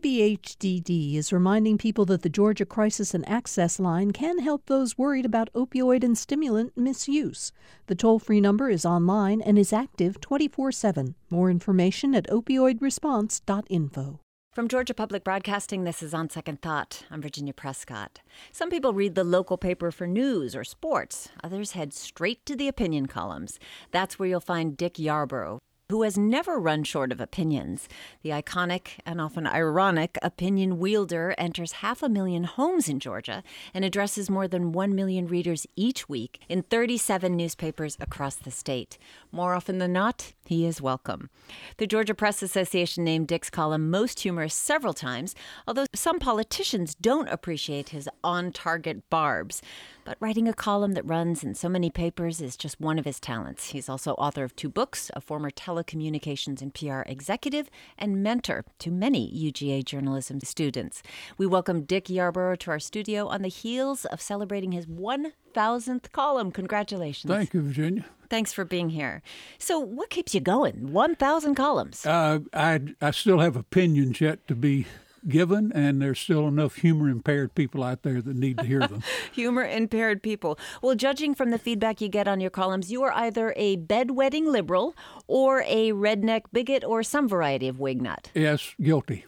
DBHDD is reminding people that the Georgia Crisis and Access Line can help those worried about opioid and stimulant misuse. The toll-free number is online and is active 24/7. More information at opioidresponse.info. From Georgia Public Broadcasting, this is On Second Thought. I'm Virginia Prescott. Some people read the local paper for news or sports. Others head straight to the opinion columns. That's where you'll find Dick Yarbrough, who has never run short of opinions. The iconic and often ironic opinion wielder enters 500,000 homes in Georgia and addresses more than 1 million readers each week in 37 newspapers across the state. More often than not, he is welcome. The Georgia Press Association named Dick's column most humorous several times, although some politicians don't appreciate his on-target barbs. But writing a column that runs in so many papers is just one of his talents. He's also author of 2 books, a former telecommunications and PR executive, and mentor to many UGA journalism students. We welcome Dick Yarbrough to our studio on the heels of celebrating his 1,000th column. Congratulations. Thank you, Virginia. Thanks for being here. So what keeps you going? 1,000 columns. I still have opinions yet to be given, and there's still enough humor-impaired people out there that need to hear them. Humor-impaired people. Well, judging from the feedback you get on your columns, you are either a bedwetting liberal or a redneck bigot or some variety of wignut. Yes, guilty.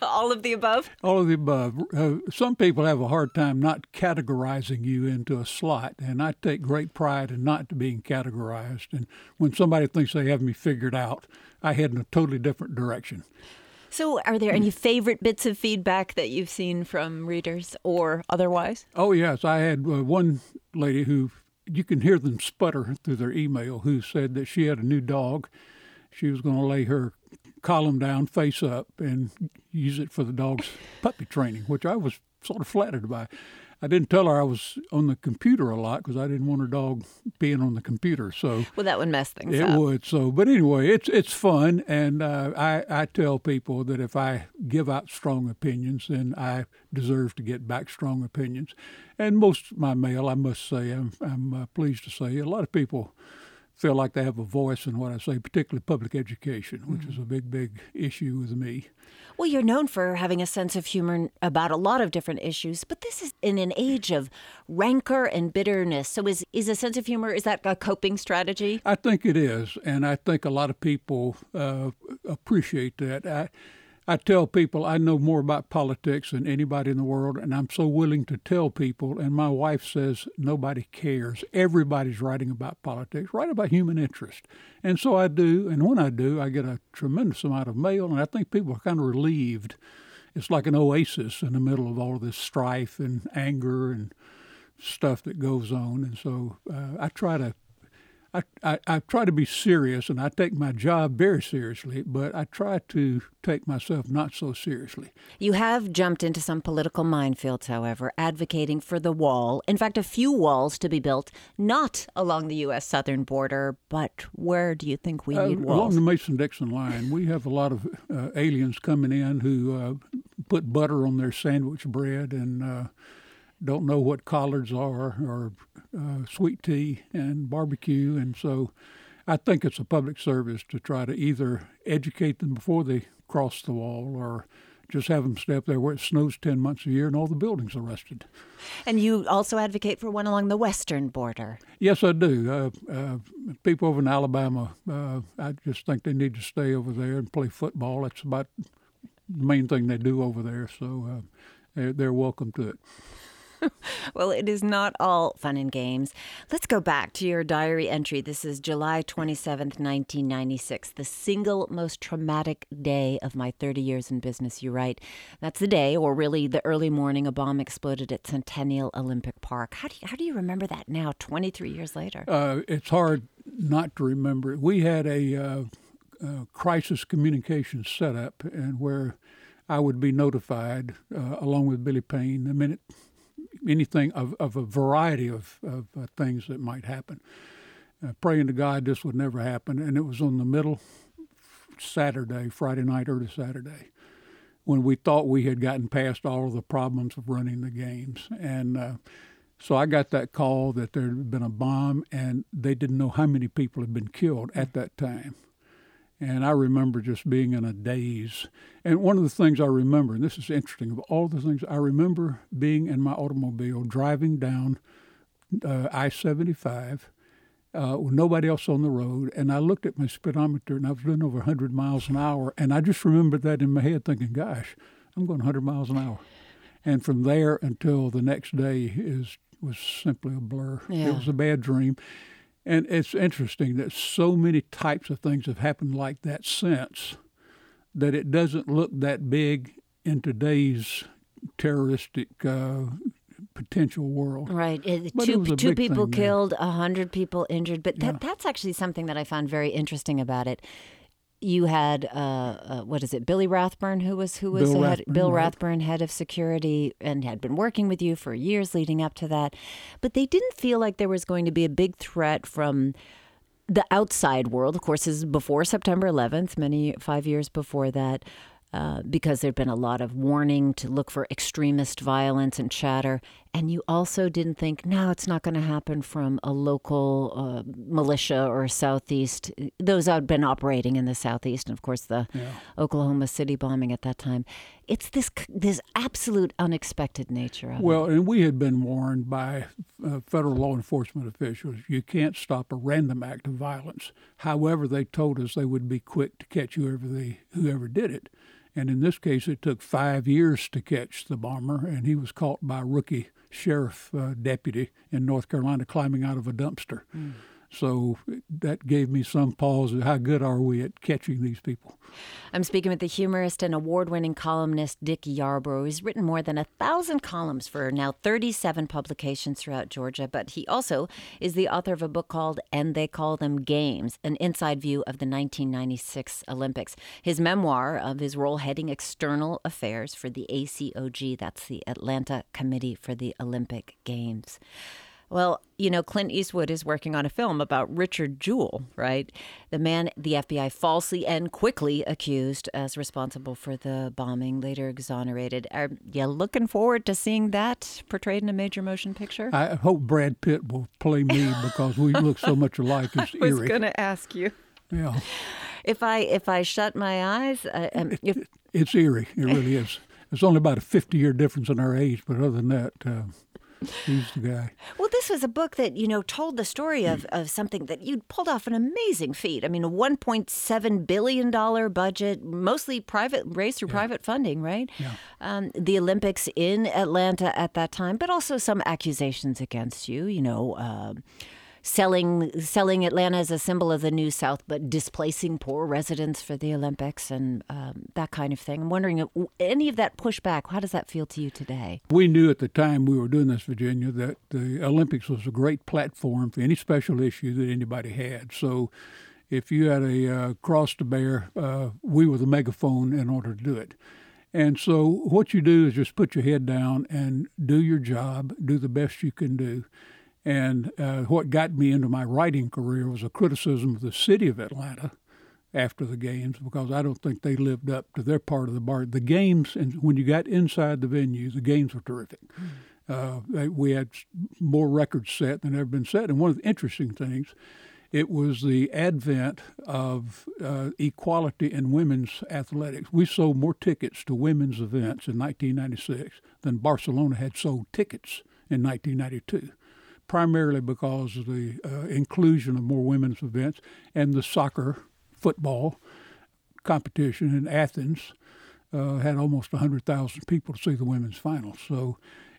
All of the above? All of the above. Some people have a hard time not categorizing you into a slot, and I take great pride in not being categorized. And when somebody thinks they have me figured out, I head in a totally different direction. So are there any favorite bits of feedback that you've seen from readers or otherwise? Oh, yes. I had one lady who, you can hear them sputter through their email, who said that she had a new dog. She was going to lay her column down face up and use it for the dog's puppy training, which I was sort of flattered by. I didn't tell her I was on the computer a lot because I didn't want her dog being on the computer. So well, that would mess things up. It would. So, but anyway, it's fun, and I tell people that if I give out strong opinions, then I deserve to get back strong opinions. And most of my mail, I must say, I'm pleased to say, a lot of people feel like they have a voice in what I say, particularly public education, which is a big, big issue with me. Well, you're known for having a sense of humor about a lot of different issues, but this is in an age of rancor and bitterness. So is a sense of humor, is that a coping strategy? I think it is, and I think a lot of people appreciate that. I tell people I know more about politics than anybody in the world, and I'm so willing to tell people. And my wife says nobody cares. Everybody's writing about politics, write about human interest. And so I do, and when I do, I get a tremendous amount of mail, and I think people are kind of relieved. It's like an oasis in the middle of all this strife and anger and stuff that goes on. And so I try to be serious, and I take my job very seriously, but I try to take myself not so seriously. You have jumped into some political minefields, however, advocating for the wall. In fact, a few walls to be built, not along the U.S. southern border, but where do you think we need walls? Along the Mason-Dixon line, we have a lot of aliens coming in who put butter on their sandwich bread and don't know what collards are or sweet tea and barbecue. And so I think it's a public service to try to either educate them before they cross the wall or just have them stay up there where it snows 10 months a year and all the buildings are rusted. And you also advocate for one along the western border. Yes, I do. People over in Alabama, I just think they need to stay over there and play football. That's about the main thing they do over there. So they're welcome to it. Well, it is not all fun and games. Let's go back to your diary entry. This is July 27th, 1996, the single most traumatic day of my 30 years in business, you write. That's the day, or really the early morning, a bomb exploded at Centennial Olympic Park. How do you remember that now, 23 years later? It's hard not to remember. We had a crisis communications setup, and where I would be notified, along with Billy Payne, the minute anything of a variety of things that might happen. Praying to God this would never happen. And it was on the middle Saturday, Friday night, early Saturday, when we thought we had gotten past all of the problems of running the games. And so I got that call that there had been a bomb, and they didn't know how many people had been killed at that time. And I remember just being in a daze. And one of the things I remember, and this is interesting, of all the things I remember being in my automobile, driving down I-75 with nobody else on the road. And I looked at my speedometer, and I was doing over 100 miles an hour. And I just remembered that in my head thinking, gosh, I'm going 100 miles an hour. And from there until the next day was simply a blur. Yeah. It was a bad dream. And it's interesting that so many types of things have happened like that since, that it doesn't look that big in today's terroristic potential world. Right. Two people killed, 100 people injured. But that's actually something that I found very interesting about it. You had Billy Rathburn, who was head of security, and had been working with you for years leading up to that. But they didn't feel like there was going to be a big threat from the outside world. Of course, this is before September 11th, 5 years before that, because there'd been a lot of warning to look for extremist violence and chatter. And you also didn't think, no, it's not going to happen from a local militia or Southeast. Those had been operating in the Southeast, and of course the Oklahoma City bombing at that time. It's this absolute unexpected nature of it. Well, and we had been warned by federal law enforcement officials, you can't stop a random act of violence. However, they told us they would be quick to catch whoever did it. And in this case, it took 5 years to catch the bomber, and he was caught by a rookie sheriff deputy in North Carolina climbing out of a dumpster. Mm. So that gave me some pause of how good are we at catching these people. I'm speaking with the humorist and award-winning columnist Dick Yarbrough. He's written more than 1,000 columns for now 37 publications throughout Georgia, but he also is the author of a book called And They Call Them Games, an inside view of the 1996 Olympics. His memoir of his role heading external affairs for the ACOG, that's the Atlanta Committee for the Olympic Games. Well, you know, Clint Eastwood is working on a film about Richard Jewell, right? The man the FBI falsely and quickly accused as responsible for the bombing, later exonerated. Are you looking forward to seeing that portrayed in a major motion picture? I hope Brad Pitt will play me because we look so much alike. It's eerie. I was going to ask you. Yeah. If I shut my eyes, it's eerie. It really is. It's only about a 50-year difference in our age, but other than that. He's the guy. Well, this was a book that, you know, told the story of something that you'd pulled off an amazing feat. I mean, a $1.7 billion budget, mostly private, raised through private funding, right? Yeah. The Olympics in Atlanta at that time, but also some accusations against you, you know, selling Atlanta as a symbol of the New South, but displacing poor residents for the Olympics and that kind of thing. I'm wondering, if any of that pushback, how does that feel to you today? We knew at the time we were doing this, Virginia, that the Olympics was a great platform for any special issue that anybody had. So if you had a cross to bear, we were the megaphone in order to do it. And so what you do is just put your head down and do your job, do the best you can do. And what got me into my writing career was a criticism of the city of Atlanta after the games, because I don't think they lived up to their part of the bar. The games, and when you got inside the venue, the games were terrific. We had more records set than ever been set. And one of the interesting things, it was the advent of equality in women's athletics. We sold more tickets to women's events in 1996 than Barcelona had sold tickets in 1992. Primarily because of the inclusion of more women's events and the soccer, football competition in Athens had almost 100,000 people to see the women's finals. So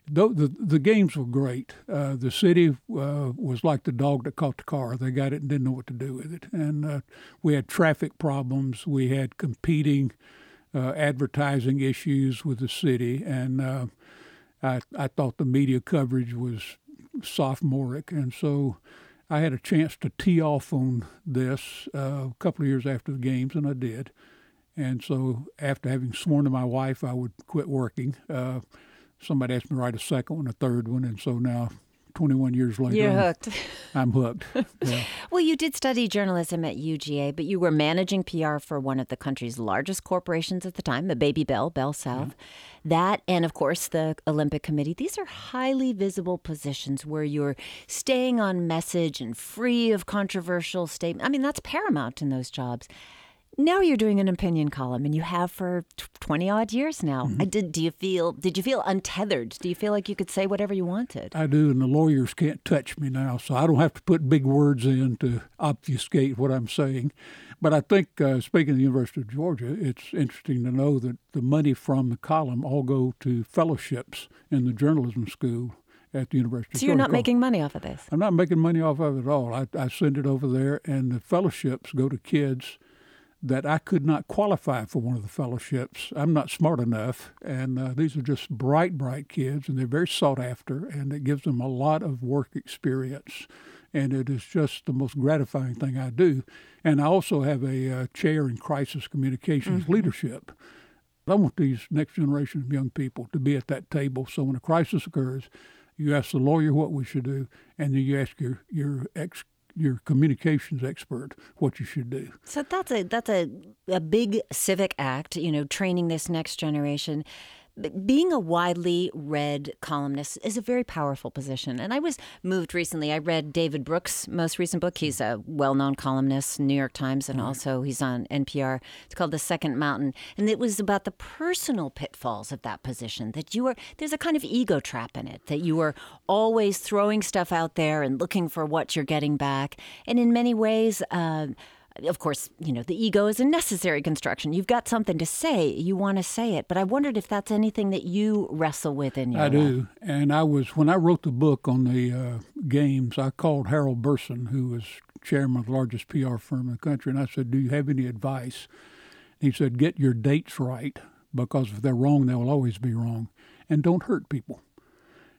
the games were great. The city was like the dog that caught the car. They got it and didn't know what to do with it. And we had traffic problems. We had competing advertising issues with the city. And I thought the media coverage was sophomoric, and so I had a chance to tee off on this a couple of years after the games, and I did. And so after having sworn to my wife I would quit working, somebody asked me to write a second one, a third one, and so now 21 years later, you're hooked. I'm hooked. Yeah. Well, you did study journalism at UGA, but you were managing PR for one of the country's largest corporations at the time, the Baby Bell, Bell South. Yeah. That and, of course, the Olympic Committee. These are highly visible positions where you're staying on message and free of controversial statements. I mean, that's paramount in those jobs. Now you're doing an opinion column, and you have for 20-odd years now. Mm-hmm. Did you feel untethered? Do you feel like you could say whatever you wanted? I do, and the lawyers can't touch me now, so I don't have to put big words in to obfuscate what I'm saying. But I think, speaking of the University of Georgia, it's interesting to know that the money from the column all go to fellowships in the journalism school at the University of Georgia. So you're not making money off of this? I'm not making money off of it at all. I send it over there, and the fellowships go to kids that I could not qualify for one of the fellowships. I'm not smart enough, and these are just bright, bright kids, and they're very sought after, and it gives them a lot of work experience, and it is just the most gratifying thing I do. And I also have a chair in crisis communications mm-hmm. leadership. I want these next generation of young people to be at that table, so when a crisis occurs, you ask the lawyer what we should do, and then you ask your communications expert what you should do. So that's a big civic act, you know, training this next generation. But being a widely read columnist is a very powerful position. And I was moved recently. I read David Brooks' most recent book. He's a well-known columnist, New York Times, and also he's on NPR. It's called The Second Mountain. And it was about the personal pitfalls of that position, that you are – there's a kind of ego trap in it, that you are always throwing stuff out there and looking for what you're getting back. And in many ways of course, you know, the ego is a necessary construction. You've got something to say. You want to say it. But I wondered if that's anything that you wrestle with in your life. I do. And when I wrote the book on the games, I called Harold Burson, who was chairman of the largest PR firm in the country, and I said, do you have any advice? And he said, get your dates right, because if they're wrong, they will always be wrong. And don't hurt people.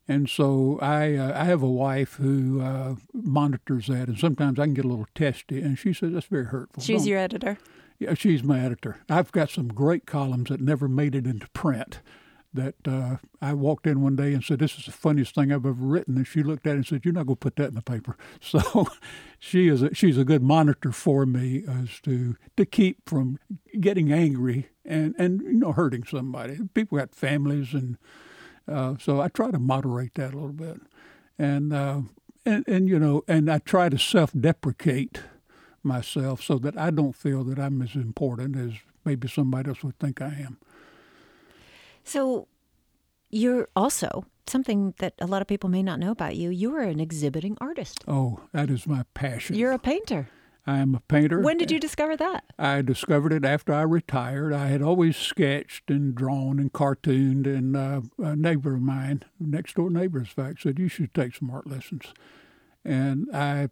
And so I have a wife who monitors that, and sometimes I can get a little testy, and she says, that's very hurtful. She's your editor? Yeah, she's my editor. I've got some great columns that never made it into print that I walked in one day and said, this is the funniest thing I've ever written. And she looked at it and said, you're not going to put that in the paper. So she's a good monitor for me as to keep from getting angry and you know, hurting somebody. People got families and... So I try to moderate that a little bit, and you know, and I try to self-deprecate myself so that I don't feel that I'm as important as maybe somebody else would think I am. So, you're also something that a lot of people may not know about you. You are an exhibiting artist. Oh, that is my passion. You're a painter. I am a painter. When did you discover that? I discovered it after I retired. I had always sketched and drawn and cartooned, and a neighbor of mine, next-door neighbor, in fact, said, you should take some art lessons. And I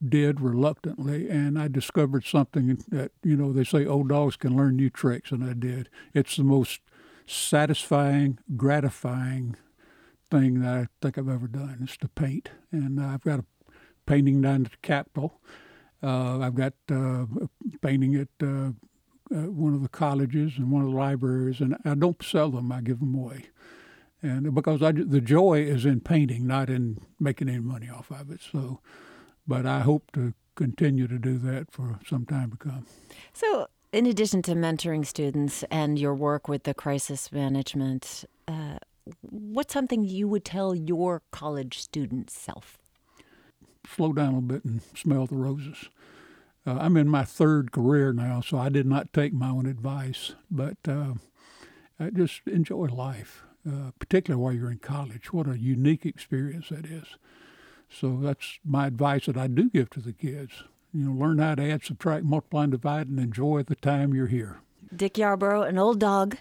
did reluctantly, and I discovered something that, you know, they say old dogs can learn new tricks, and I did. It's the most satisfying, gratifying thing that I think I've ever done is to paint. And I've got a painting down at the Capitol. I've got painting at one of the colleges and one of the libraries, and I don't sell them. I give them away, and because the joy is in painting, not in making any money off of it. So, but I hope to continue to do that for some time to come. So, in addition to mentoring students and your work with the crisis management, what's something you would tell your college student self? Slow down a little bit and smell the roses. I'm in my third career now, so I did not take my own advice, but I just enjoy life, particularly while you're in college. What a unique experience that is. So that's my advice that I do give to the kids. You know, learn how to add, subtract, multiply, and divide, and enjoy the time you're here. Dick Yarbrough, an old dog.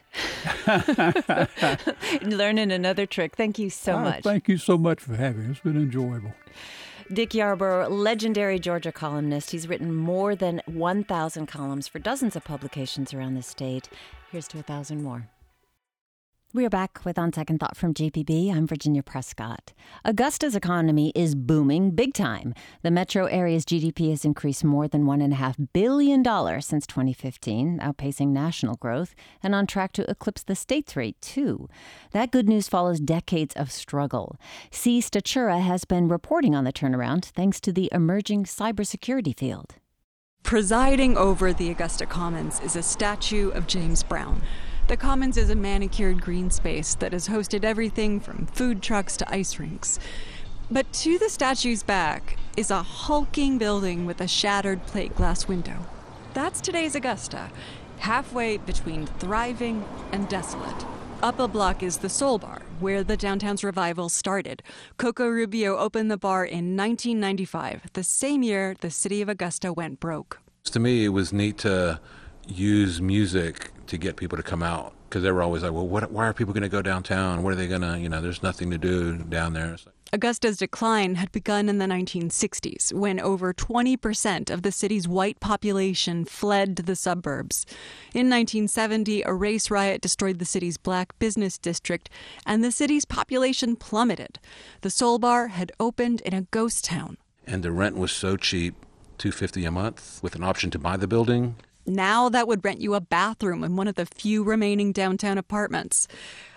Learning another trick. Thank you so much. Thank you so much for having us. It's been enjoyable. Dick Yarbrough, legendary Georgia columnist. He's written more than 1,000 columns for dozens of publications around the state. Here's to 1,000 more. We are back with On Second Thought from GPB. I'm Virginia Prescott. Augusta's economy is booming big time. The metro area's GDP has increased more than $1.5 billion since 2015, outpacing national growth and on track to eclipse the state's rate, too. That good news follows decades of struggle. C. Stachura has been reporting on the turnaround thanks to the emerging cybersecurity field. Presiding over the Augusta Commons is a statue of James Brown. The Commons is a manicured green space that has hosted everything from food trucks to ice rinks. But to the statue's back is a hulking building with a shattered plate glass window. That's today's Augusta, halfway between thriving and desolate. Up a block is the Soul Bar, where the downtown's revival started. Coco Rubio opened the bar in 1995, the same year the city of Augusta went broke. To me, it was neat to use music to get people to come out, because they were always like, well, why are people going to go downtown? What are they going to, there's nothing to do down there. Augusta's decline had begun in the 1960s, when over 20% of the city's white population fled to the suburbs. In 1970, a race riot destroyed the city's black business district, and the city's population plummeted. The Soul Bar had opened in a ghost town. And the rent was so cheap, $250 a month, with an option to buy the building. Now that would rent you a bathroom in one of the few remaining downtown apartments.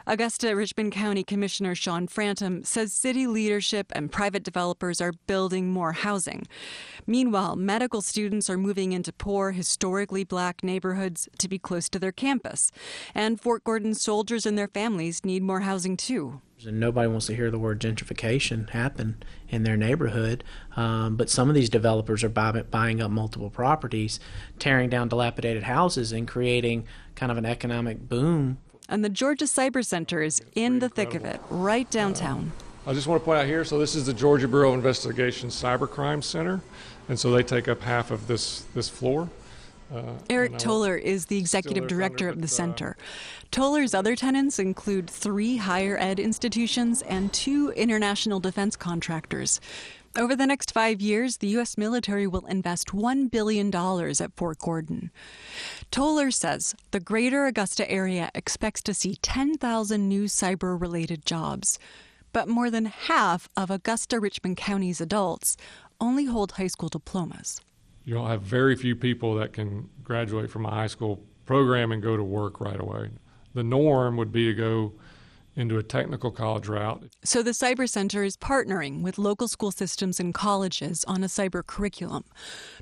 Augusta-Richmond County Commissioner Sean Frantum says city leadership and private developers are building more housing. Meanwhile, medical students are moving into poor, historically black neighborhoods to be close to their campus. And Fort Gordon soldiers and their families need more housing, too. And nobody wants to hear the word gentrification happen in their neighborhood, but some of these developers are buying up multiple properties, tearing down dilapidated houses, and creating kind of an economic boom. And the Georgia Cyber Center is in the thick of it, right downtown. I just want to point out here, so this is the Georgia Bureau of Investigation Cybercrime Center, and so they take up half of this floor. Eric Toller is the executive director of the center. Toller's other tenants include 3 higher ed institutions and 2 international defense contractors. Over the next 5 years, the U.S. military will invest $1 billion at Fort Gordon. Toller says the greater Augusta area expects to see 10,000 new cyber-related jobs. But more than half of Augusta-Richmond County's adults only hold high school diplomas. You'll have very few people that can graduate from a high school program and go to work right away. The norm would be to go into a technical college route. So the Cyber Center is partnering with local school systems and colleges on a cyber curriculum.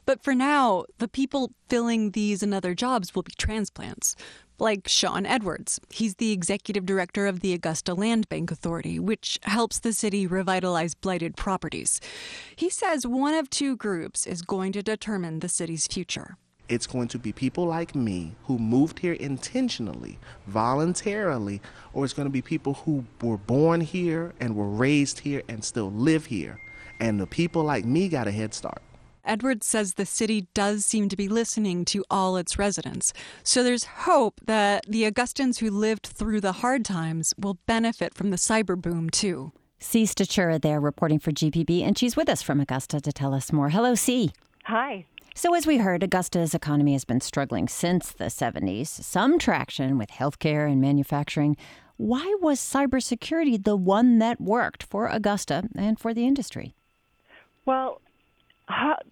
But for now, the people filling these and other jobs will be transplants, like Sean Edwards. He's the executive director of the Augusta Land Bank Authority, which helps the city revitalize blighted properties. He says one of 2 groups is going to determine the city's future. It's going to be people like me who moved here intentionally, voluntarily, or it's going to be people who were born here and were raised here and still live here. And the people like me got a head start. Edwards says the city does seem to be listening to all its residents. So there's hope that the Augustans who lived through the hard times will benefit from the cyber boom, too. C. Stachura there reporting for GPB, and she's with us from Augusta to tell us more. Hello, C. Hi. So as we heard, Augusta's economy has been struggling since the 70s. Some traction with healthcare and manufacturing. Why was cybersecurity the one that worked for Augusta and for the industry? Well,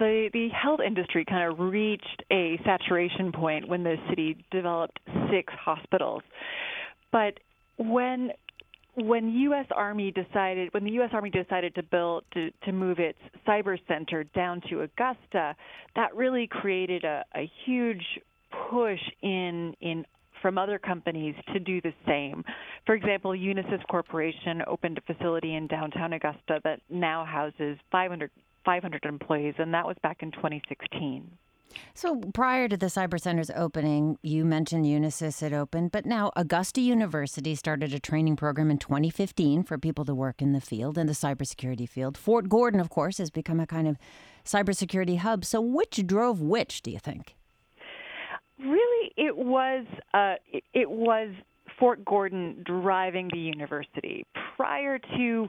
the health industry kind of reached a saturation point when the city developed 6 hospitals. But when the U.S. Army decided to move its cyber center down to Augusta, that really created a huge push in from other companies to do the same. For example, Unisys Corporation opened a facility in downtown Augusta that now houses 500 employees, and that was back in 2016. So prior to the cyber center's opening, you mentioned Unisys had opened, but now Augusta University started a training program in 2015 for people to work in the field, in the cybersecurity field. Fort Gordon, of course, has become a kind of cybersecurity hub. So which drove which, do you think? Really, it was Fort Gordon driving the university. Prior to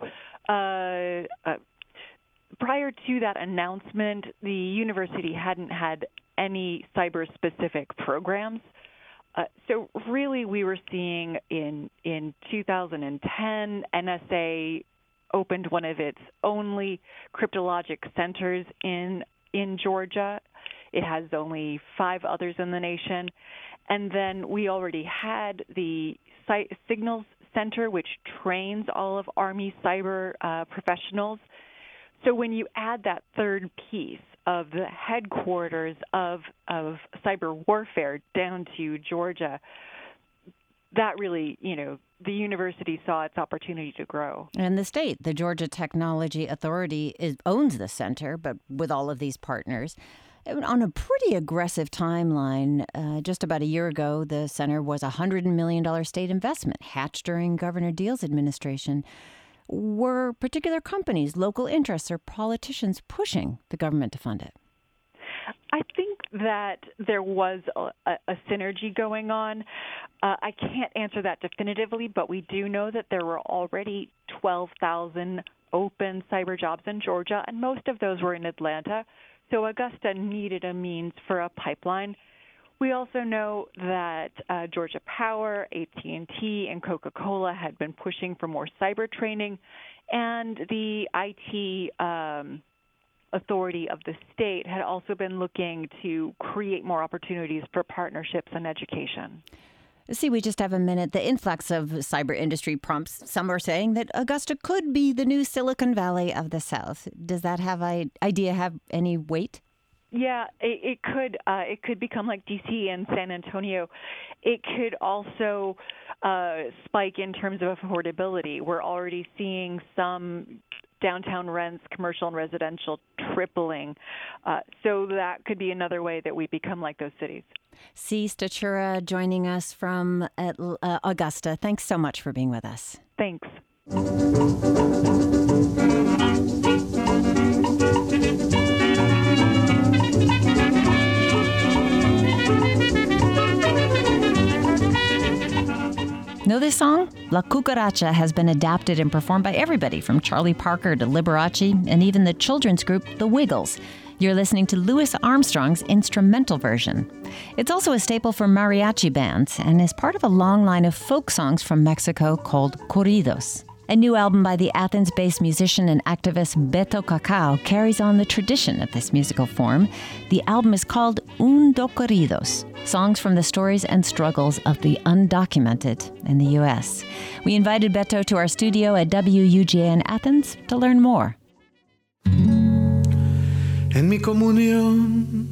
that announcement, the university hadn't had any cyber-specific programs. So really we were seeing in 2010, NSA opened one of its only cryptologic centers in Georgia. It has only 5 others in the nation. And then we already had the Signals Center, which trains all of Army cyber professionals. So when you add that third piece of the headquarters of cyber warfare down to Georgia, that really, the university saw its opportunity to grow. And the state, the Georgia Technology Authority, owns the center, but with all of these partners. on a pretty aggressive timeline. Just about a year ago, the center was a $100 million state investment hatched during Governor Deal's administration. Were particular companies, local interests, or politicians pushing the government to fund it? I think that there was a synergy going on. I can't answer that definitively, but we do know that there were already 12,000 open cyber jobs in Georgia, and most of those were in Atlanta. So Augusta needed a means for a pipeline. We also know that Georgia Power, AT&T, and Coca-Cola had been pushing for more cyber training, and the IT authority of the state had also been looking to create more opportunities for partnerships and education. See, we just have a minute. The influx of cyber industry prompts some are saying that Augusta could be the new Silicon Valley of the South. Does that idea have any weight? Yeah, it could become like D.C. and San Antonio. It could also spike in terms of affordability. We're already seeing some downtown rents, commercial and residential, tripling. So that could be another way that we become like those cities. C. Stachura joining us from Augusta. Thanks so much for being with us. Thanks. Know this song? La Cucaracha has been adapted and performed by everybody from Charlie Parker to Liberace and even the children's group The Wiggles. You're listening to Louis Armstrong's instrumental version. It's also a staple for mariachi bands and is part of a long line of folk songs from Mexico called corridos. A new album by the Athens-based musician and activist Beto Cacau carries on the tradition of this musical form. The album is called Undocorridos, songs from the stories and struggles of the undocumented in the U.S. We invited Beto to our studio at WUGA in Athens to learn more. En mi comunión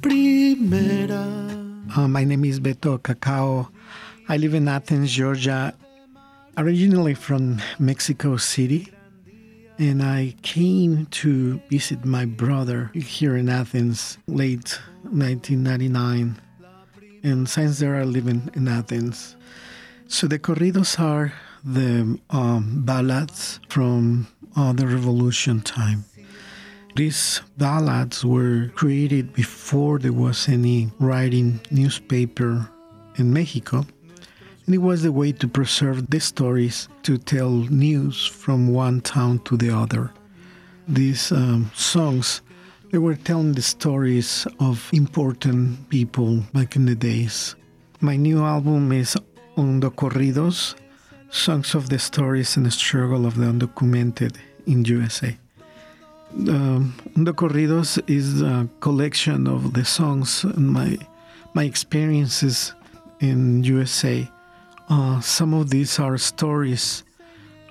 primera. My name is Beto Cacau. I live in Athens, Georgia. Originally from Mexico City, and I came to visit my brother here in Athens late 1999, and since there I live in Athens. So the corridos are the ballads from the revolution time. These ballads were created before there was any writing newspaper in Mexico. And it was the way to preserve the stories, to tell news from one town to the other. These songs, they were telling the stories of important people back in the days. My new album is Undocorridos, Songs of the Stories and the Struggle of the Undocumented in USA. Undocorridos is a collection of the songs and my experiences in USA. Some of these are stories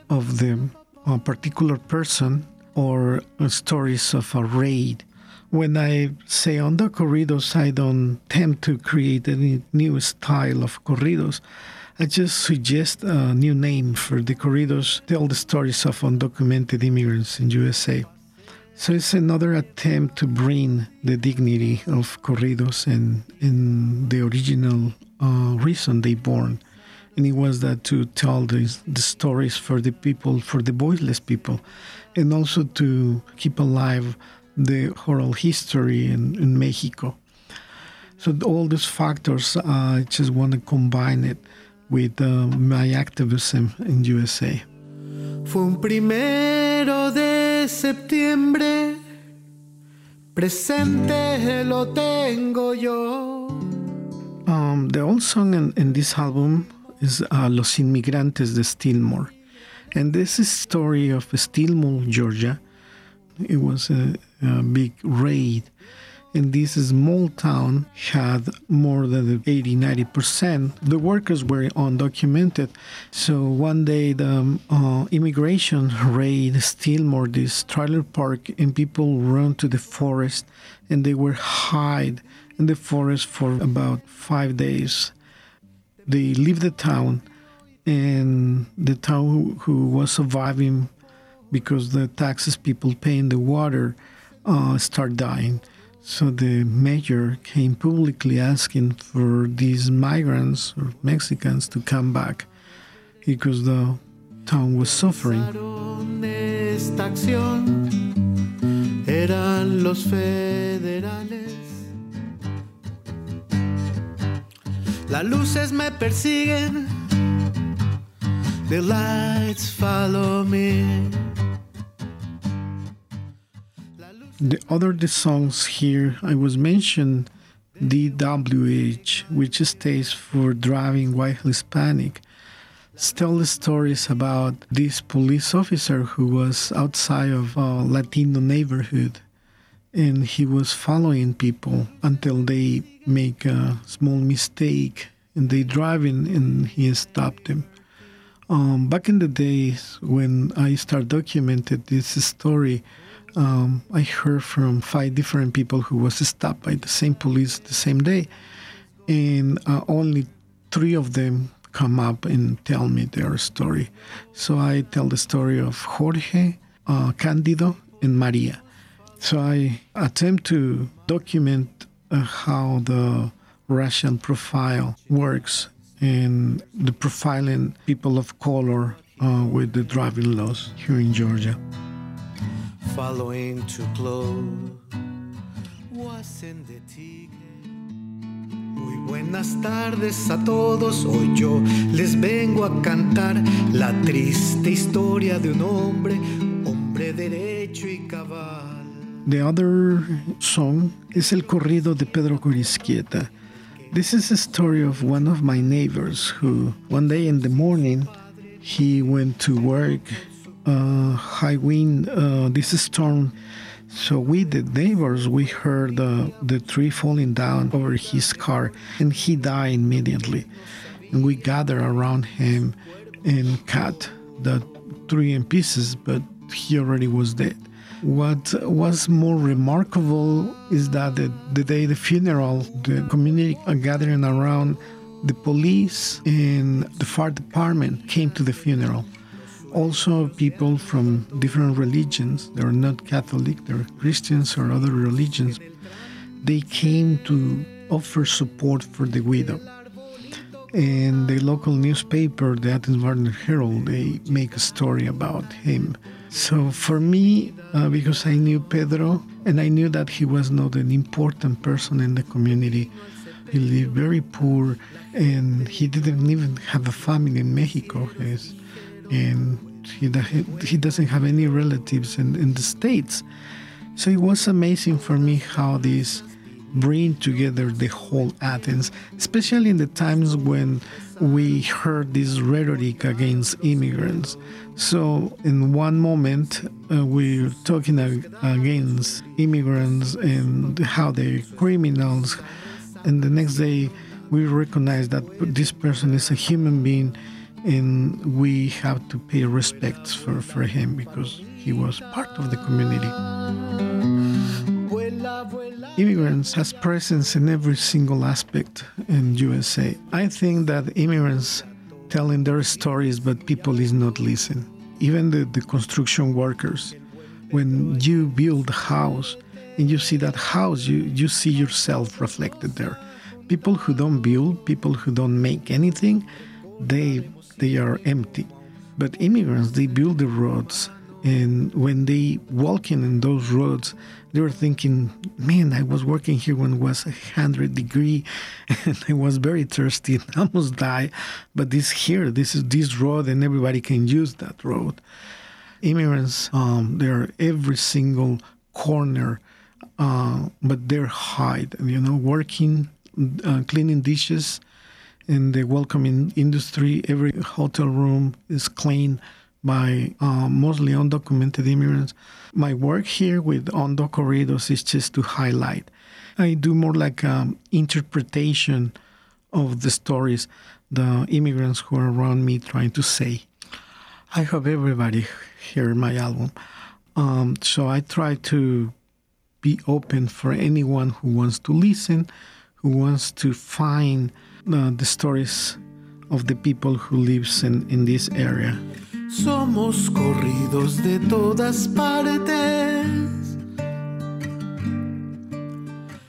of a particular person or stories of a raid. When I say Undocorridos, I don't attempt to create any new style of corridos. I just suggest a new name for the corridos, tell the stories of undocumented immigrants in USA. So it's another attempt to bring the dignity of corridos and the original reason they born. And it was that to tell the stories for the people, for the voiceless people, and also to keep alive the oral history in Mexico. So all these factors, I just want to combine it with my activism in USA. Fue un primero de septiembre, presente lo tengo yo. The old song in this album is Los Inmigrantes de Stillmore. And this is story of Stillmore, Georgia. It was a big raid. And this small town had more than 80-90%. The workers were undocumented. So one day the immigration raid Stillmore, this trailer park, and people run to the forest, and they were hide in the forest for about 5 days. They leave the town, and the town who was surviving because the taxes people pay in the water, start dying. So the mayor came publicly asking for these migrants or Mexicans to come back because the town was suffering. Las luces me persiguen, the lights follow me. The other the songs here, I was mentioned DWH, which stands for Driving While Hispanic, tell the stories about this police officer who was outside of a Latino neighborhood, and he was following people until they make a small mistake, and they driving, and he stopped them. Back in the days when I started documenting this story, I heard from 5 different people who was stopped by the same police the same day, and only 3 of them come up and tell me their story. So I tell the story of Jorge, Candido, and Maria. So I attempt to document how the Russian profile works and the profiling people of color with the driving laws here in Georgia. Following to close was in the ticket. Muy buenas tardes a todos. Hoy yo les vengo a cantar la triste historia de un hombre, hombre derecho y cabal. The other song is El Corrido de Pedro Gorizquieta. This is a story of one of my neighbors who one day in the morning he went to work. High wind, this storm. So we, the neighbors, we heard the tree falling down over his car, and he died immediately. And we gathered around him and cut the tree in pieces, but he already was dead. What was more remarkable is that the day the funeral, the community gathering around, the police and the fire department came to the funeral. Also, people from different religions, they're not Catholic, they're Christians or other religions, they came to offer support for the widow. And the local newspaper, the Athens Varden Herald, they make a story about him. So for me, because I knew Pedro, and I knew that he was not an important person in the community, he lived very poor, and he didn't even have a family in Mexico. And he doesn't have any relatives in the States. So it was amazing for me how this bring together the whole Athens, especially in the times when we heard this rhetoric against immigrants. So in one moment, we're talking against immigrants and how they're criminals. And the next day, we recognize that this person is a human being, and we have to pay respects for him because he was part of the community. Immigrants has presence in every single aspect in USA. I think that immigrants telling their stories, but people is not listening. Even the construction workers, when you build a house and you see that house, you see yourself reflected there. People who don't build, people who don't make anything, they are empty. But immigrants, they build the roads, and when they walking in those roads, they were thinking, man, I was working here when it was 100 degrees, and I was very thirsty and almost died, but this road, and everybody can use that road. Immigrants, they are every single corner, but they're hide, working, cleaning dishes, in the welcoming industry. Every hotel room is cleaned by mostly undocumented immigrants. My work here with Undocorridos is just to highlight. I do more like interpretation of the stories the immigrants who are around me trying to say. I hope everybody hear my album. So I try to be open for anyone who wants to listen, who wants to find the stories of the people who lives in this area. Somos corridos de todas partes,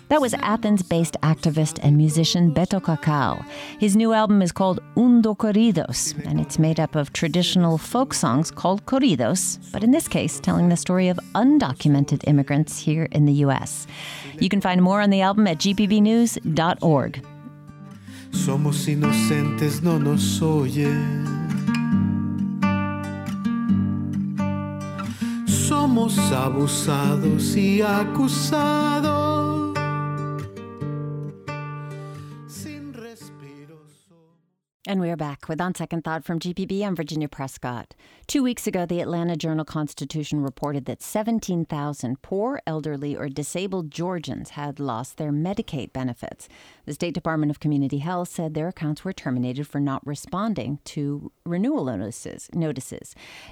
That was Athens-based activist and musician Beto Cacau. His new album is called Undocorridos, and it's made up of traditional folk songs called corridos, but in this case, telling the story of undocumented immigrants here in the U.S. You can find more on the album at gpbnews.org. Somos inocentes, no nos oye. Somos abusados y acusados. And we are back with On Second Thought from GPB. I'm Virginia Prescott. 2 weeks ago, the Atlanta Journal-Constitution reported that 17,000 poor, elderly, or disabled Georgians had lost their Medicaid benefits. The State Department of Community Health said their accounts were terminated for not responding to renewal notices.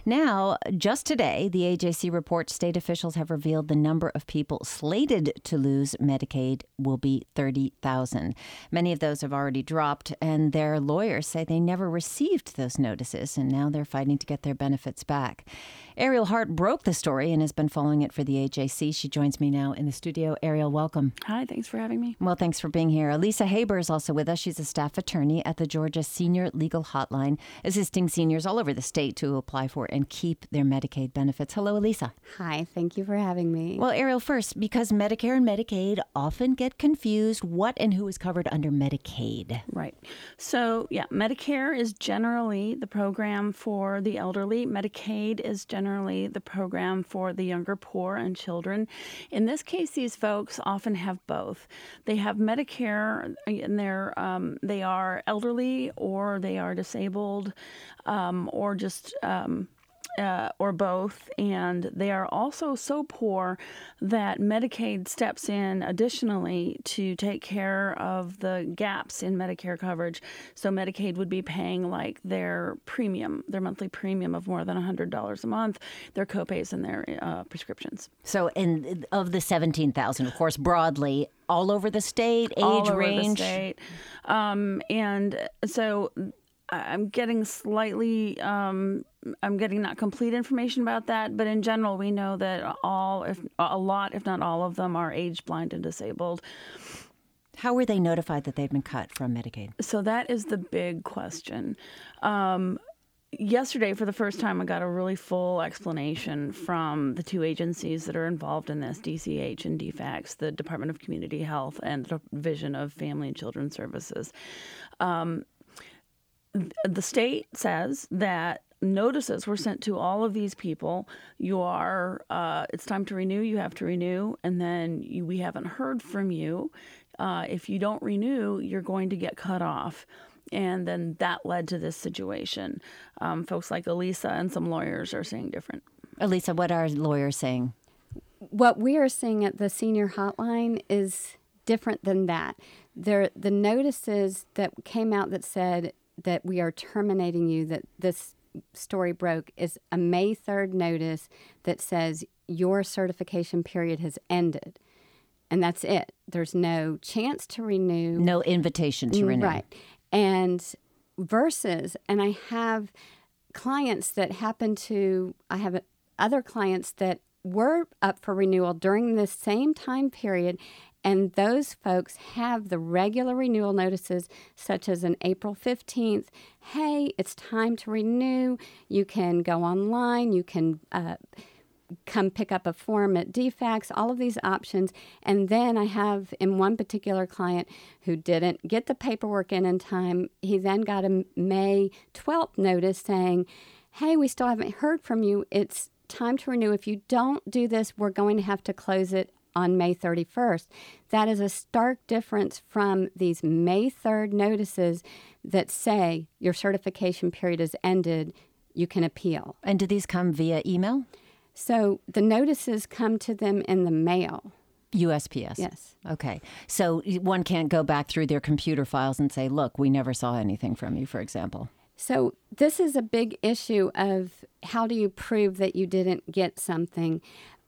Now, just today, the AJC reports state officials have revealed the number of people slated to lose Medicaid will be 30,000. Many of those have already dropped, and their lawyers say they never received those notices, and now they're fighting to get their benefits back. Ariel Hart broke the story and has been following it for the AJC. She joins me now in the studio. Ariel, welcome. Hi, thanks for having me. Well, thanks for being here. Elisa Haber is also with us. She's a staff attorney at the Georgia Senior Legal Hotline, assisting seniors all over the state to apply for and keep their Medicaid benefits. Hello, Elisa. Hi, thank you for having me. Well, Ariel, first, because Medicare and Medicaid often get confused, what and who is covered under Medicaid? Right. So, Medicare is generally the program for the elderly. Medicaid is generally the program for the younger poor and children. In this case, these folks often have both. They have Medicare, and they are elderly, or they are disabled, or both, and they are also so poor that Medicaid steps in additionally to take care of the gaps in Medicare coverage. So Medicaid would be paying like their monthly premium of more than $100 a month, their copays and their prescriptions. So, and of the 17,000, of course, broadly, all over the state, age all over range, the state, and so. I'm getting not complete information about that, but in general, we know that if not all of them, are age blind and disabled. How were they notified that they'd been cut from Medicaid? So that is the big question. Yesterday, for the first time, I got a really full explanation from the two agencies that are involved in this, DCH and DFACS, the Department of Community Health and the Division of Family and Children's Services. The state says that notices were sent to all of these people. It's time to renew, you have to renew, and then we haven't heard from you. If you don't renew, you're going to get cut off. And then that led to this situation. Folks like Elisa and some lawyers are saying different. Elisa, what are lawyers saying? What we are seeing at the senior hotline is different than that. The notices that came out that said that we are terminating you, that this story broke, is a May 3rd notice that says your certification period has ended. And that's it. There's no chance to renew. No invitation to renew. Right. And I have clients that I have other clients that were up for renewal during the same time period, and those folks have the regular renewal notices, such as an April 15th, hey, it's time to renew. You can go online. You can come pick up a form at DFACS, all of these options. And then I have in one particular client who didn't get the paperwork in time. He then got a May 12th notice saying, hey, we still haven't heard from you. It's time to renew. If you don't do this, we're going to have to close it on May 31st. That is a stark difference from these May 3rd notices that say your certification period has ended, you can appeal. And do these come via email? So the notices come to them in the mail. USPS? Yes. Okay. So one can't go back through their computer files and say, look, we never saw anything from you, for example. So this is a big issue of how do you prove that you didn't get something.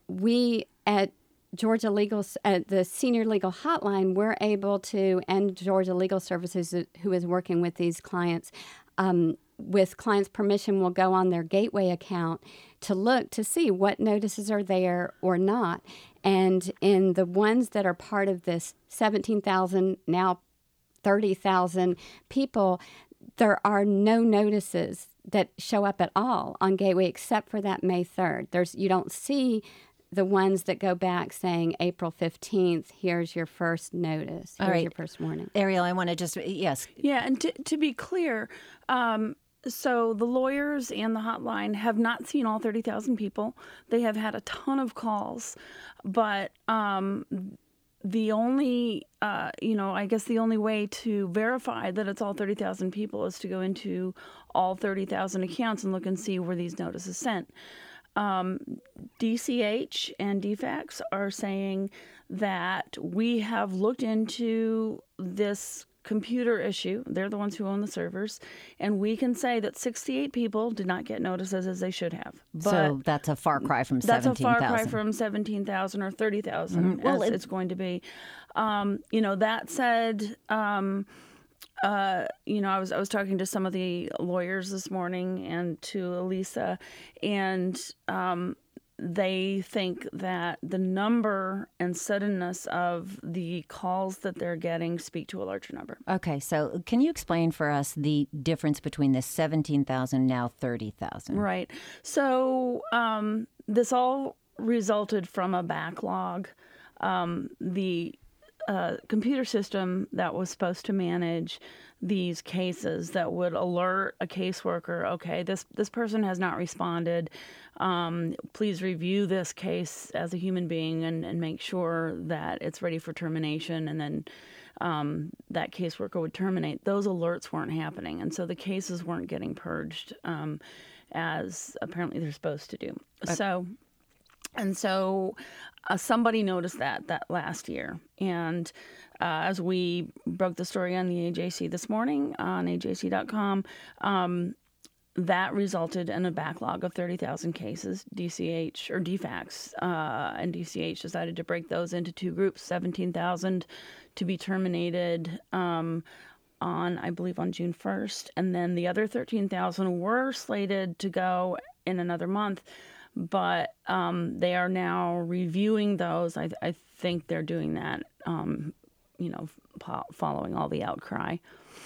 We at Georgia Legal, the Senior Legal Hotline, we're able to, and Georgia Legal Services, who is working with these clients, with clients' permission, will go on their Gateway account to look to see what notices are there or not. And in the ones that are part of this 17,000, now 30,000 people, there are no notices that show up at all on Gateway except for that May 3rd. You don't see the ones that go back saying April 15th, here's your first notice, here's your first warning. Ariel, I want to just, yes. Yeah, and to be clear, so the lawyers and the hotline have not seen all 30,000 people. They have had a ton of calls, but the only, I guess the only way to verify that it's all 30,000 people is to go into all 30,000 accounts and look and see where these notices sent. DCH and DFACS are saying that we have looked into this computer issue. They're the ones who own the servers. And we can say that 68 people did not get notices as they should have. But so that's a far cry from 17,000. That's a far cry from 17,000 or 30,000 well, as it's going to be. That said, I was talking to some of the lawyers this morning and to Elisa, and they think that the number and suddenness of the calls that they're getting speak to a larger number. Okay, so can you explain for us the difference between the 17,000 now 30,000? Right. So this all resulted from a backlog. The computer system that was supposed to manage these cases that would alert a caseworker, okay, this person has not responded. Please review this case as a human being and make sure that it's ready for termination. And then that caseworker would terminate. Those alerts weren't happening. And so the cases weren't getting purged as apparently they're supposed to do. Okay. So somebody noticed that last year. And as we broke the story on the AJC this morning on AJC.com, that resulted in a backlog of 30,000 cases. DCH or DFACS and DCH decided to break those into two groups, 17,000 to be terminated on June 1st. And then the other 13,000 were slated to go in another month. But they are now reviewing those. I think they're doing that, following all the outcry.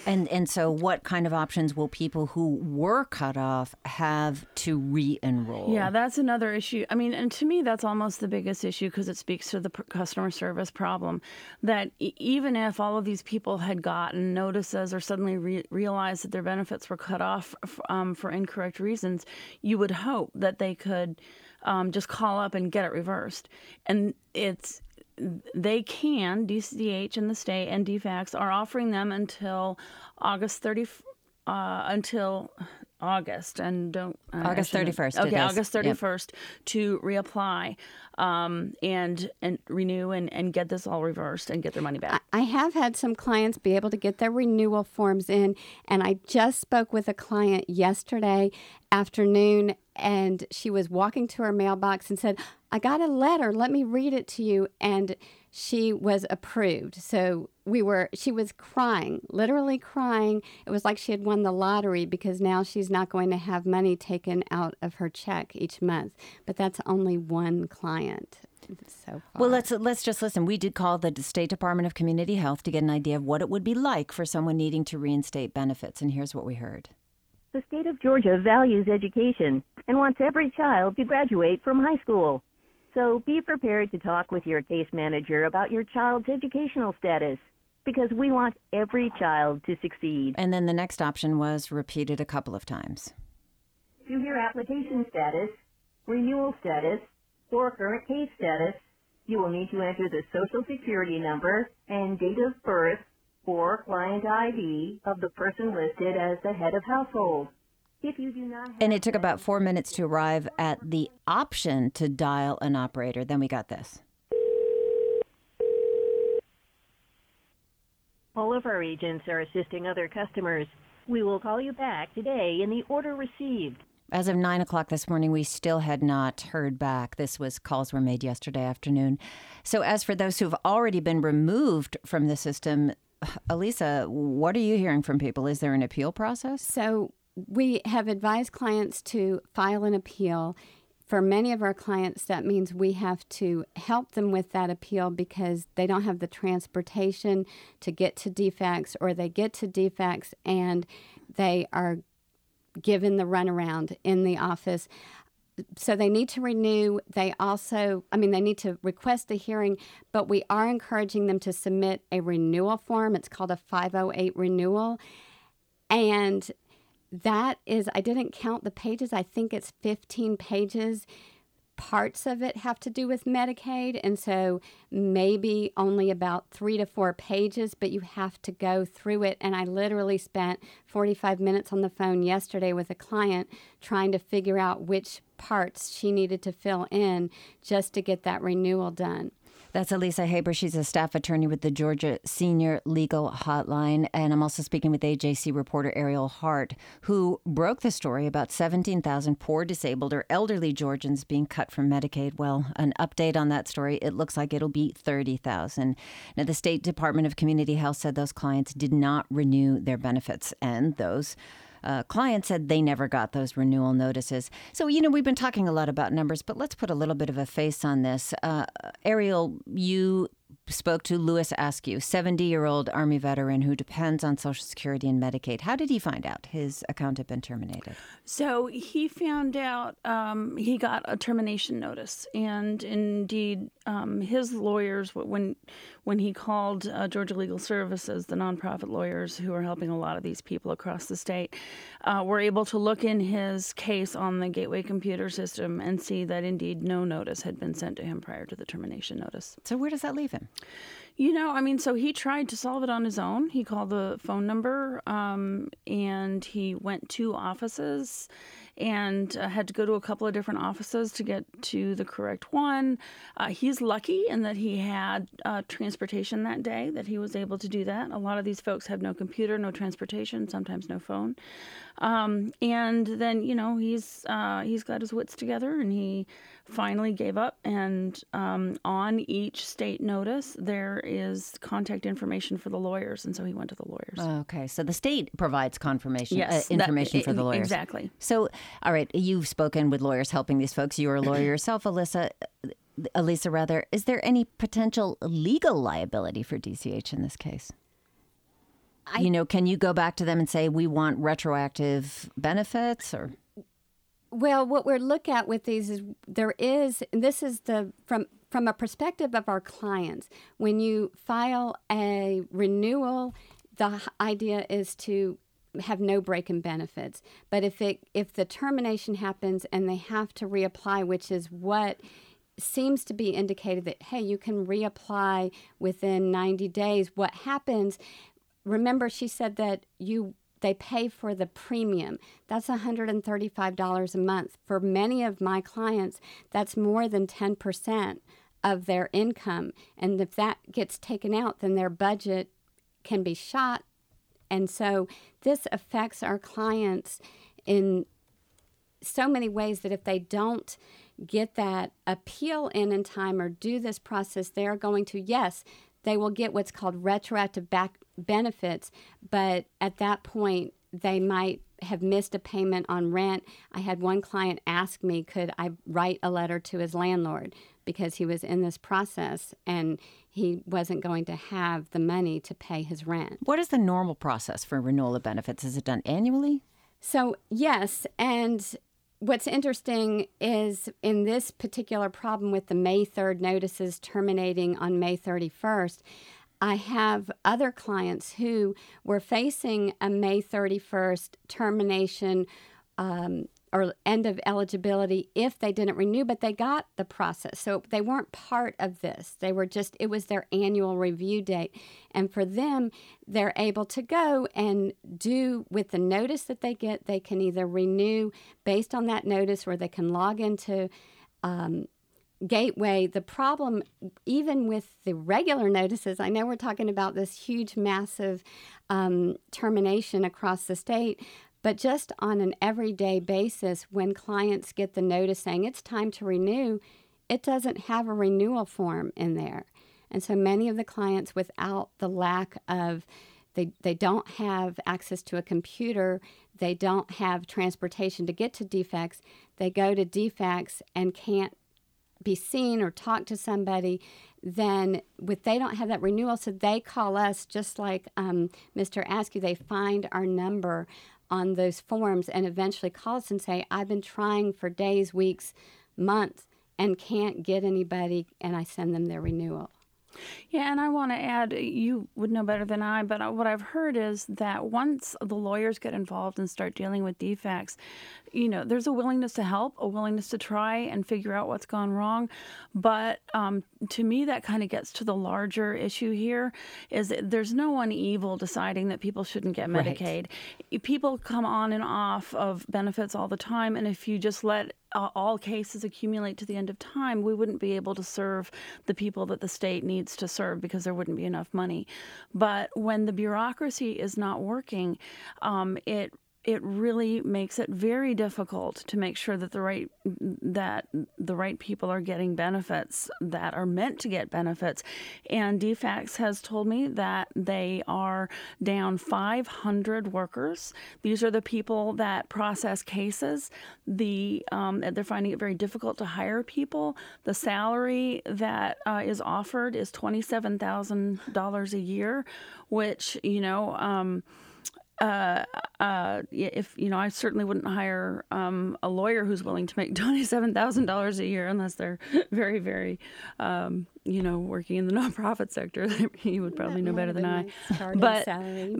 And so what kind of options will people who were cut off have to re-enroll? Yeah, that's another issue. I mean, and to me, that's almost the biggest issue because it speaks to the customer service problem, that even if all of these people had gotten notices or suddenly realized that their benefits were cut off for incorrect reasons, you would hope that they could just call up and get it reversed. And it's... They can, DCH and the state and DFACS are offering them until August 31st. Okay, August 31st to reapply and renew and get this all reversed and get their money back. I have had some clients be able to get their renewal forms in, and I just spoke with a client yesterday afternoon, and she was walking to her mailbox and said, I got a letter, let me read it to you, and she was approved. So she was crying, literally crying. It was like she had won the lottery because now she's not going to have money taken out of her check each month. But that's only one client so far. Well, let's just listen. We did call the State Department of Community Health to get an idea of what it would be like for someone needing to reinstate benefits, and here's what we heard. The state of Georgia values education and wants every child to graduate from high school. So be prepared to talk with your case manager about your child's educational status, because we want every child to succeed. And then the next option was repeated a couple of times. To your application status, renewal status, or current case status, you will need to enter the Social Security number and date of birth or client ID of the person listed as the head of household. If you do not have and it took about 4 minutes to arrive at the option to dial an operator. Then we got this. All of our agents are assisting other customers. We will call you back today in the order received. As of 9 o'clock this morning, we still had not heard back. This was calls were made yesterday afternoon. So as for those who have already been removed from the system, Elisa, what are you hearing from people? Is there an appeal process? So we have advised clients to file an appeal. For many of our clients, that means we have to help them with that appeal because they don't have the transportation to get to DFACS, or they get to DFACS and they are given the runaround in the office. So they need to renew. They also, they need to request a hearing, but we are encouraging them to submit a renewal form. It's called a 508 renewal. And that is, I didn't count the pages. I think it's 15 pages. Parts of it have to do with Medicaid. And so maybe only about 3 to 4 pages, but you have to go through it. And I literally spent 45 minutes on the phone yesterday with a client trying to figure out which parts she needed to fill in just to get that renewal done. That's Elisa Haber. She's a staff attorney with the Georgia Senior Legal Hotline. And I'm also speaking with AJC reporter Ariel Hart, who broke the story about 17,000 poor, disabled, or elderly Georgians being cut from Medicaid. Well, an update on that story, it looks like it'll be 30,000. Now, the State Department of Community Health said those clients did not renew their benefits, and those clients said they never got those renewal notices. So, we've been talking a lot about numbers, but let's put a little bit of a face on this. Ariel, you spoke to Louis Askew, 70-year-old Army veteran who depends on Social Security and Medicaid. How did he find out his account had been terminated? So he found out he got a termination notice. And indeed, his lawyers, when he called Georgia Legal Services, the nonprofit lawyers who are helping a lot of these people across the state, were able to look in his case on the Gateway computer system and see that indeed no notice had been sent to him prior to the termination notice. So where does that leave him? So he tried to solve it on his own. He called the phone number and he went to offices and had to go to a couple of different offices to get to the correct one. He's lucky in that he had transportation that day, that he was able to do that. A lot of these folks have no computer, no transportation, sometimes no phone. And then, he's got his wits together and he finally gave up. And on each state notice, there is contact information for the lawyers. And so he went to the lawyers. Okay. So the state provides information for the lawyers. Exactly. So, all right. You've spoken with lawyers helping these folks. You're a lawyer yourself, Elisa, is there any potential legal liability for DCH in this case? Can you go back to them and say, we want retroactive benefits? Or? Well, what we're looking at with these is from a perspective of our clients, when you file a renewal, the idea is to have no break in benefits. But if the termination happens and they have to reapply, which is what seems to be indicated that, hey, you can reapply within 90 days, what happens... Remember, she said that they pay for the premium. That's $135 a month. For many of my clients, that's more than 10% of their income. And if that gets taken out, then their budget can be shot. And so this affects our clients in so many ways that if they don't get that appeal in time or do this process, they're going to, they will get what's called retroactive back benefits, but at that point, they might have missed a payment on rent. I had one client ask me, could I write a letter to his landlord because he was in this process and he wasn't going to have the money to pay his rent. What is the normal process for renewal of benefits? Is it done annually? So, yes, and... What's interesting is in this particular problem with the May 3rd notices terminating on May 31st, I have other clients who were facing a May 31st termination or end of eligibility if they didn't renew, but they got the process. So they weren't part of this. They were just, it was their annual review date. And for them, they're able to go and do with the notice that they get, they can either renew based on that notice or they can log into Gateway. The problem, even with the regular notices, I know we're talking about this huge, massive termination across the state, but just on an everyday basis, when clients get the notice saying it's time to renew, it doesn't have a renewal form in there. And so many of the clients, without the lack of, they don't have access to a computer, they don't have transportation to get to DFACS, they go to DFACS and can't be seen or talk to somebody, then they don't have that renewal, so they call us just like Mr. Askew. They find our number on those forms and eventually call us and say, I've been trying for days, weeks, months, and can't get anybody, and I send them their renewal. Yeah, and I want to add, you would know better than I, but what I've heard is that once the lawyers get involved and start dealing with defects, you know, there's a willingness to help, a willingness to try and figure out what's gone wrong. But to me, that kind of gets to the larger issue here, is that there's no one evil deciding that people shouldn't get Medicaid. Right. People come on and off of benefits all the time, and if you just let all cases accumulate to the end of time, we wouldn't be able to serve the people that the state needs to serve because there wouldn't be enough money. But when the bureaucracy is not working, it really makes it very difficult to make sure that the right people are getting benefits that are meant to get benefits. And DFACS has told me that they are down 500 workers. These are the people that process cases. They're finding it very difficult to hire people. The salary that is offered is $27,000 a year, which, you know, if you know, I certainly wouldn't hire a lawyer who's willing to make $27,000 a year unless they're very, very, working in the nonprofit sector. You would probably know better than I.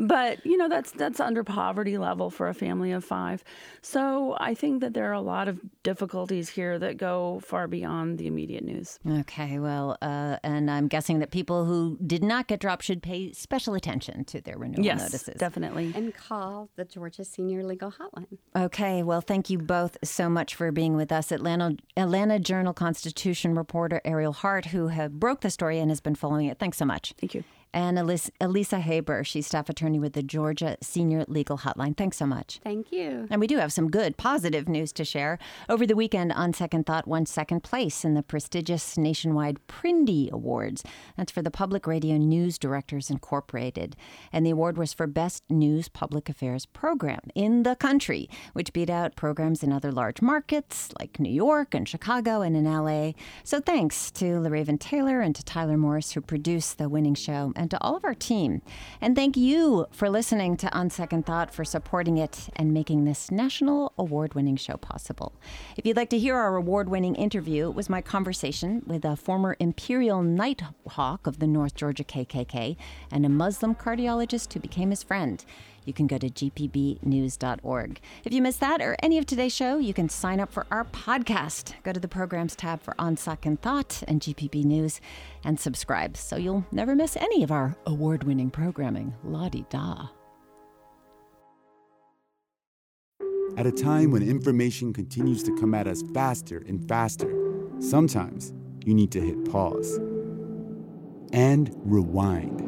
But you know, that's under poverty level for a family of five. So I think that there are a lot of difficulties here that go far beyond the immediate news. Okay, well, and I'm guessing that people who did not get dropped should pay special attention to their renewal notices. Yes, definitely. And call the Georgia Senior Legal Hotline. Okay, well, thank you both so much for being with us. Atlanta Journal-Constitution reporter Ariel Hart, who broke the story and has been following it. Thanks so much. Thank you. And Elisa Haber, she's staff attorney with the Georgia Senior Legal Hotline. Thanks so much. Thank you. And we do have some good, positive news to share. Over the weekend, On Second Thought won second place in the prestigious nationwide Prindy Awards. That's for the Public Radio News Directors Incorporated. And the award was for Best News Public Affairs Program in the country, which beat out programs in other large markets like New York and Chicago and in L.A. So thanks to LaRaven Taylor and to Tyler Morris, who produced the winning show, and to all of our team. And thank you for listening to On Second Thought, for supporting it and making this national award-winning show possible. If you'd like to hear our award-winning interview, it was my conversation with a former Imperial Nighthawk of the North Georgia KKK and a Muslim cardiologist who became his friend. You can go to gpbnews.org. If you missed that or any of today's show, you can sign up for our podcast. Go to the programs tab for On Second Thought and GPB News and subscribe so you'll never miss any of our award-winning programming. La-di-da. At a time when information continues to come at us faster and faster, sometimes you need to hit pause and rewind.